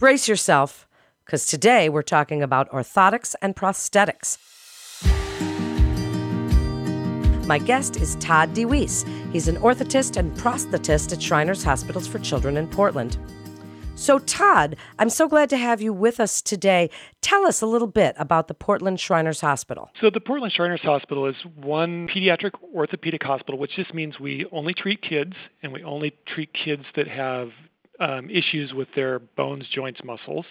Brace yourself, because today we're talking about orthotics and prosthetics. My guest is Todd DeWeese. He's an orthotist and prosthetist at Shriners Hospitals for Children in Portland. So, Todd, I'm so glad to have you with us today. Tell us a little bit about the Portland Shriners Hospital. So the Portland Shriners Hospital is one pediatric orthopedic hospital, which just means we only treat kids, and we only treat kids that have issues with their bones, joints, muscles.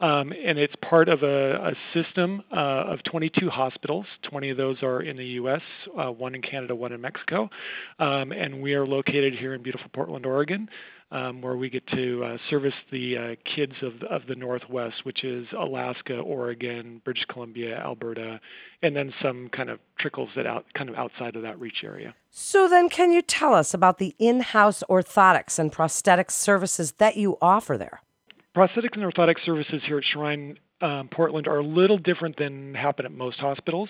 And it's part of a system of 22 hospitals. 20 of those are in the U.S., one in Canada, one in Mexico. And we are located here in beautiful Portland, Oregon, where we get to service the kids of the Northwest, which is Alaska, Oregon, British Columbia, Alberta, and then some kind of trickles that out kind of outside of that reach area. So then can you tell us about the in-house orthotics and prosthetic services that you offer there? Prosthetics and orthotic services here at Shrine Portland are a little different than happen at most hospitals.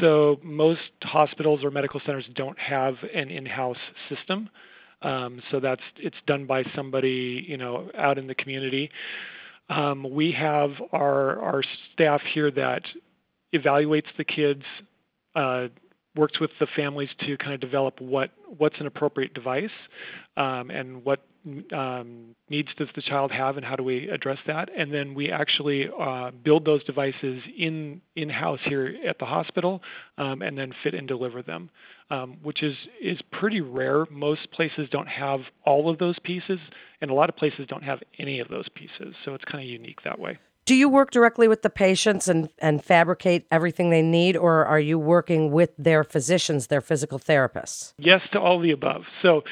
So most hospitals or medical centers don't have an in-house system. So it's done by somebody, out in the community. We have our staff here that evaluates the kids, works with the families to kind of develop what's an appropriate device, and what needs does the child have, and how do we address that? And then we actually build those devices in-house here at the hospital, and then fit and deliver them, which is pretty rare. Most places don't have all of those pieces, and a lot of places don't have any of those pieces. So it's kind of unique that way. Do you work directly with the patients and fabricate everything they need, or are you working with their physicians, their physical therapists? Yes to all of the above. So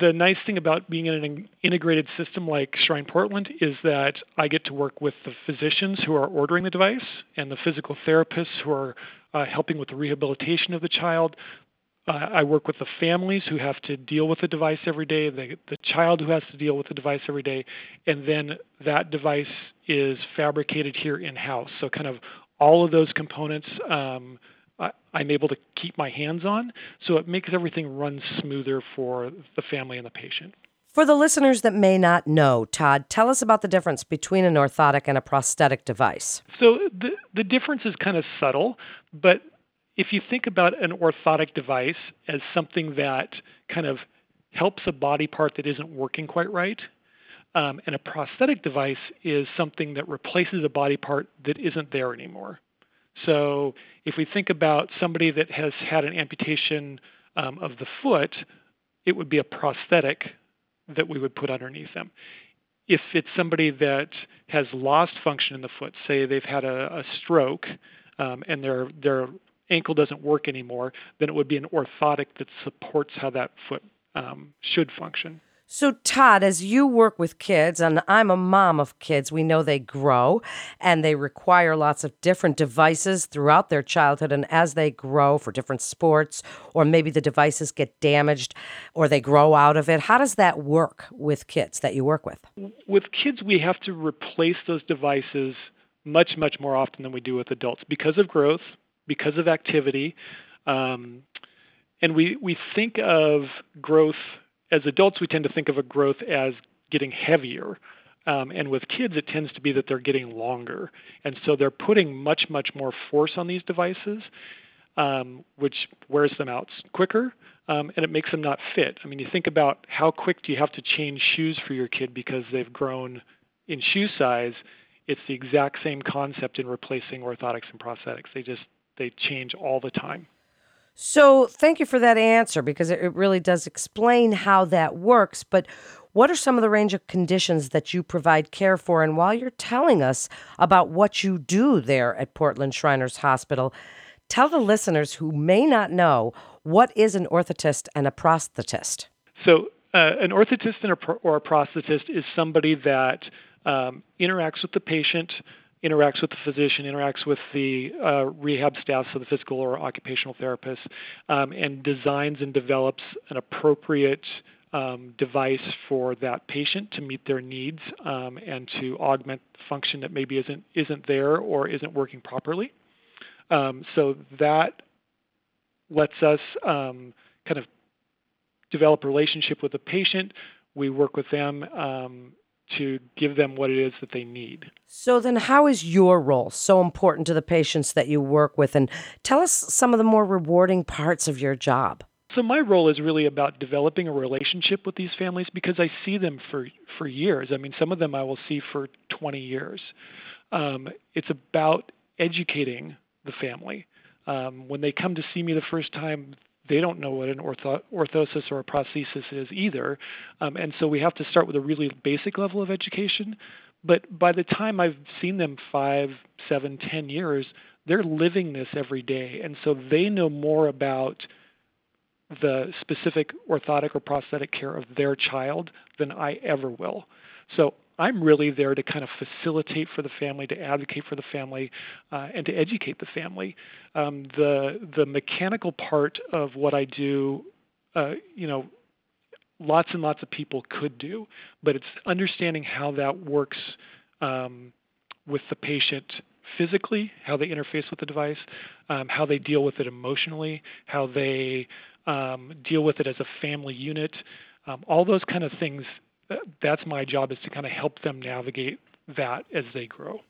the nice thing about being in an integrated system like Shrine Portland is that I get to work with the physicians who are ordering the device and the physical therapists who are helping with the rehabilitation of the child. I work with the families who have to deal with the device every day, the child who has to deal with the device every day, and then that device is fabricated here in-house. So kind of all of those components I'm able to keep my hands on, so it makes everything run smoother for the family and the patient. For the listeners that may not know, Todd, tell us about the difference between an orthotic and a prosthetic device. So the difference is kind of subtle, but if you think about an orthotic device as something that kind of helps a body part that isn't working quite right, and a prosthetic device is something that replaces a body part that isn't there anymore. So if we think about somebody that has had an amputation of the foot, it would be a prosthetic that we would put underneath them. If it's somebody that has lost function in the foot, say they've had a stroke and they're ankle doesn't work anymore, then it would be an orthotic that supports how that foot should function. So, Todd, as you work with kids, and I'm a mom of kids, we know they grow and they require lots of different devices throughout their childhood. And as they grow for different sports, or maybe the devices get damaged or they grow out of it, how does that work with kids that you work with? With kids, we have to replace those devices much, much more often than we do with adults because of growth, because of activity. And we think of growth, as adults, we tend to think of a growth as getting heavier. And with kids, it tends to be that they're getting longer. And so they're putting much, much more force on these devices, which wears them out quicker, and it makes them not fit. I mean, you think about how quick do you have to change shoes for your kid because they've grown in shoe size. It's the exact same concept in replacing orthotics and prosthetics. They change all the time. So thank you for that answer, because it really does explain how that works. But what are some of the range of conditions that you provide care for? And while you're telling us about what you do there at Portland Shriners Hospital, tell the listeners who may not know, what is an orthotist and a prosthetist? So an orthotist or a prosthetist is somebody that interacts with the patient, interacts with the physician, interacts with the rehab staff, so the physical or occupational therapist, and designs and develops an appropriate device for that patient to meet their needs and to augment function that maybe isn't there or isn't working properly. So that lets us kind of develop a relationship with the patient. We work with them to give them what it is that they need. So then how is your role so important to the patients that you work with? And tell us some of the more rewarding parts of your job. So my role is really about developing a relationship with these families, because I see them for years. I mean, some of them I will see for 20 years. It's about educating the family. When they come to see me the first time, they don't know what an orthosis or a prosthesis is either. And so we have to start with a really basic level of education. But by the time I've seen them 5, 7, 10 years, they're living this every day. And so they know more about the specific orthotic or prosthetic care of their child than I ever will. So I'm really there to kind of facilitate for the family, to advocate for the family, and to educate the family. The mechanical part of what I do, lots and lots of people could do, but it's understanding how that works with the patient physically, how they interface with the device, how they deal with it emotionally, how they deal with it as a family unit, all those kind of things. That's my job, is to kind of help them navigate that as they grow.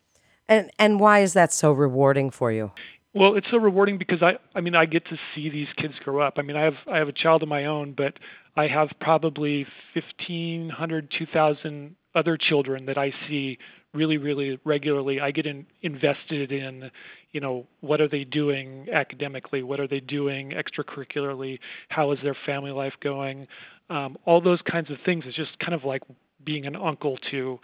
And why is that so rewarding for you? Well, it's so rewarding because I get to see these kids grow up. I mean, I have a child of my own, but I have probably 1,500, 2,000 other children that I see really, really regularly. I get invested in, what are they doing academically? What are they doing extracurricularly? How is their family life going? All those kinds of things. It's just kind of like being an uncle to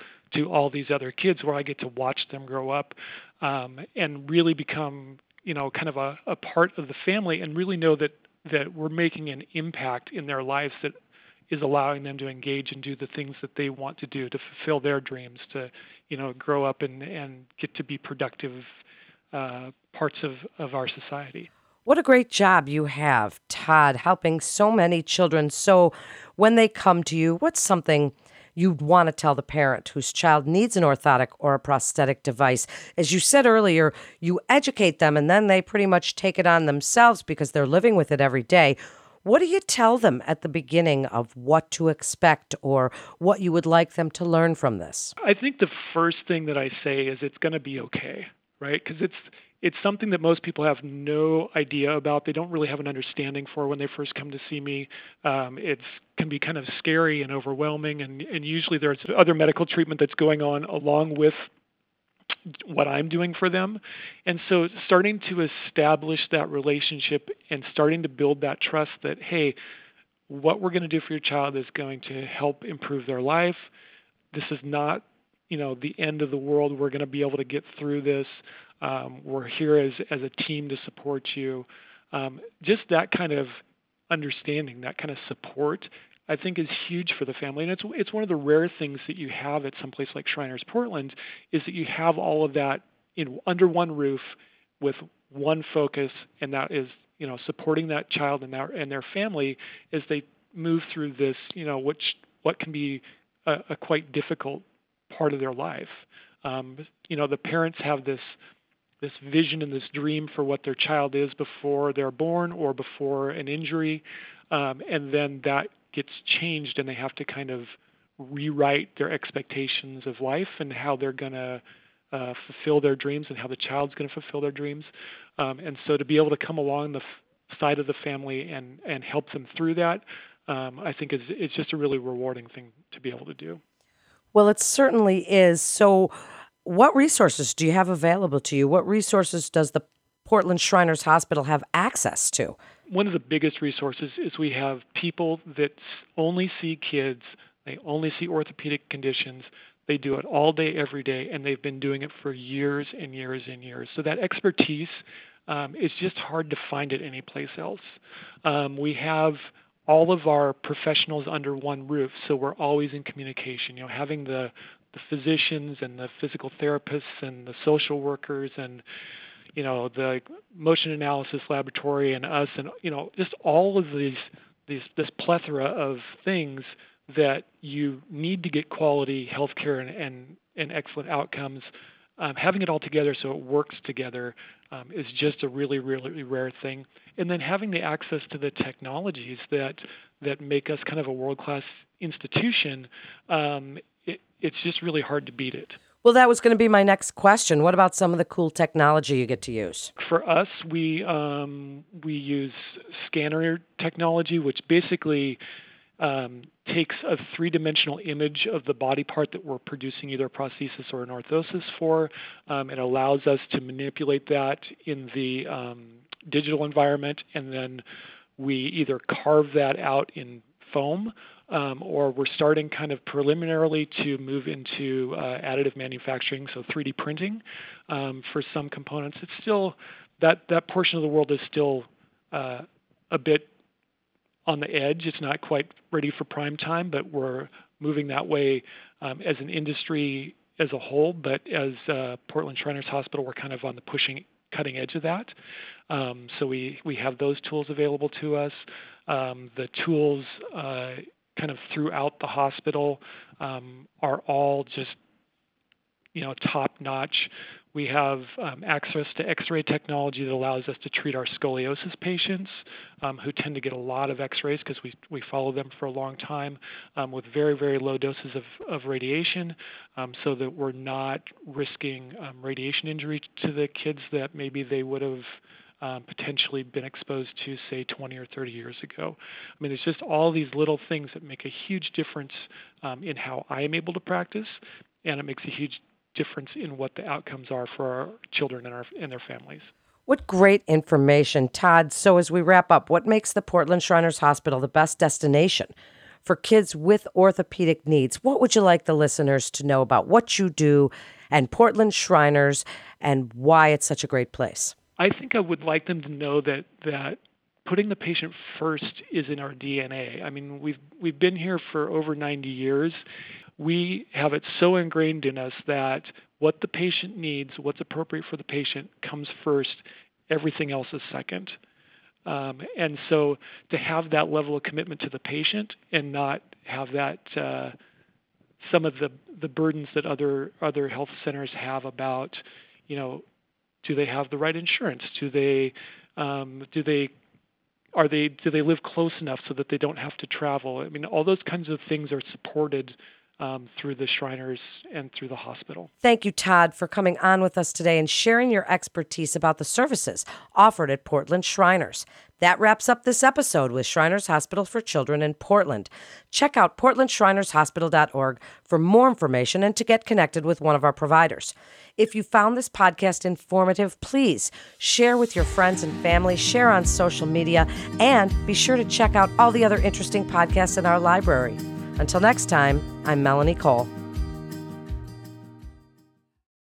all these other kids, where I get to watch them grow up and really become, kind of a part of the family, and really know that we're making an impact in their lives that is allowing them to engage and do the things that they want to do, to fulfill their dreams, to, grow up and get to be productive parts of our society. What a great job you have, Todd, helping so many children. So when they come to you, what's something you'd want to tell the parent whose child needs an orthotic or a prosthetic device? As you said earlier, you educate them, and then they pretty much take it on themselves because they're living with it every day. What do you tell them at the beginning of what to expect, or what you would like them to learn from this? I think the first thing that I say is it's going to be okay, right? Because it's something that most people have no idea about. They don't really have an understanding for when they first come to see me. It can be kind of scary and overwhelming, and usually there's other medical treatment that's going on along with what I'm doing for them. And so starting to establish that relationship and starting to build that trust that, hey, what we're going to do for your child is going to help improve their life. This is not, the end of the world. We're going to be able to get through this. We're here as a team to support you. Just that kind of understanding, that kind of support, I think is huge for the family. And it's one of the rare things that you have at some place like Shriners Portland, is that you have all of that under one roof with one focus, and that is, supporting that child and their family as they move through this, what can be a quite difficult part of their life. The parents have this vision and this dream for what their child is before they're born or before an injury, and then that gets changed, and they have to kind of rewrite their expectations of life and how they're going to fulfill their dreams and how the child's going to fulfill their dreams. And so to be able to come along the side of the family and help them through that, I think it's just a really rewarding thing to be able to do. Well, it certainly is. So what resources do you have available to you? What resources does the Portland Shriners Hospital have access to? One of the biggest resources is we have people that only see kids, they only see orthopedic conditions, they do it all day, every day, and they've been doing it for years and years and years. So that expertise, is just hard to find at any place else. We have all of our professionals under one roof, so we're always in communication, having the physicians and the physical therapists and the social workers and the motion analysis laboratory and us, and just all of this plethora of things that you need to get quality healthcare and excellent outcomes. Having it all together so it works together is just a really, really rare thing. And then having the access to the technologies that make us kind of a world-class institution it's just really hard to beat it. Well, that was going to be my next question. What about some of the cool technology you get to use? For us, we use scanner technology, which basically takes a three-dimensional image of the body part that we're producing either a prosthesis or an orthosis for. It allows us to manipulate that in the digital environment, and then we either carve that out in foam, or we're starting kind of preliminarily to move into additive manufacturing, so 3D printing for some components. It's still, that portion of the world is still a bit on the edge. It's not quite ready for prime time, but we're moving that way as an industry as a whole. But as Portland Shriners Hospital, we're kind of on the cutting edge of that. So we have those tools available to us. The tools kind of throughout the hospital are all just, top-notch. We have access to X-ray technology that allows us to treat our scoliosis patients who tend to get a lot of X-rays because we follow them for a long time with very, very low doses of radiation so that we're not risking radiation injury to the kids that maybe they would have potentially been exposed to, say, 20 or 30 years ago. I mean, it's just all these little things that make a huge difference in how I am able to practice, and it makes a huge difference in what the outcomes are for our children and their families. What great information, Todd. So as we wrap up, what makes the Portland Shriners Hospital the best destination for kids with orthopedic needs? What would you like the listeners to know about what you do and Portland Shriners and why it's such a great place? I think I would like them to know that putting the patient first is in our DNA. I mean, we've been here for over 90 years. We have it so ingrained in us that what the patient needs, what's appropriate for the patient comes first, everything else is second. And so to have that level of commitment to the patient and not have that some of the burdens that other health centers have about, do they have the right insurance? Do they live close enough so that they don't have to travel? I mean, all those kinds of things are supported through the Shriners and through the hospital. Thank you, Todd, for coming on with us today and sharing your expertise about the services offered at Portland Shriners. That wraps up this episode with Shriners Hospital for Children in Portland. Check out portlandshrinershospital.org for more information and to get connected with one of our providers. If you found this podcast informative, please share with your friends and family, share on social media, and be sure to check out all the other interesting podcasts in our library. Until next time, I'm Melanie Cole.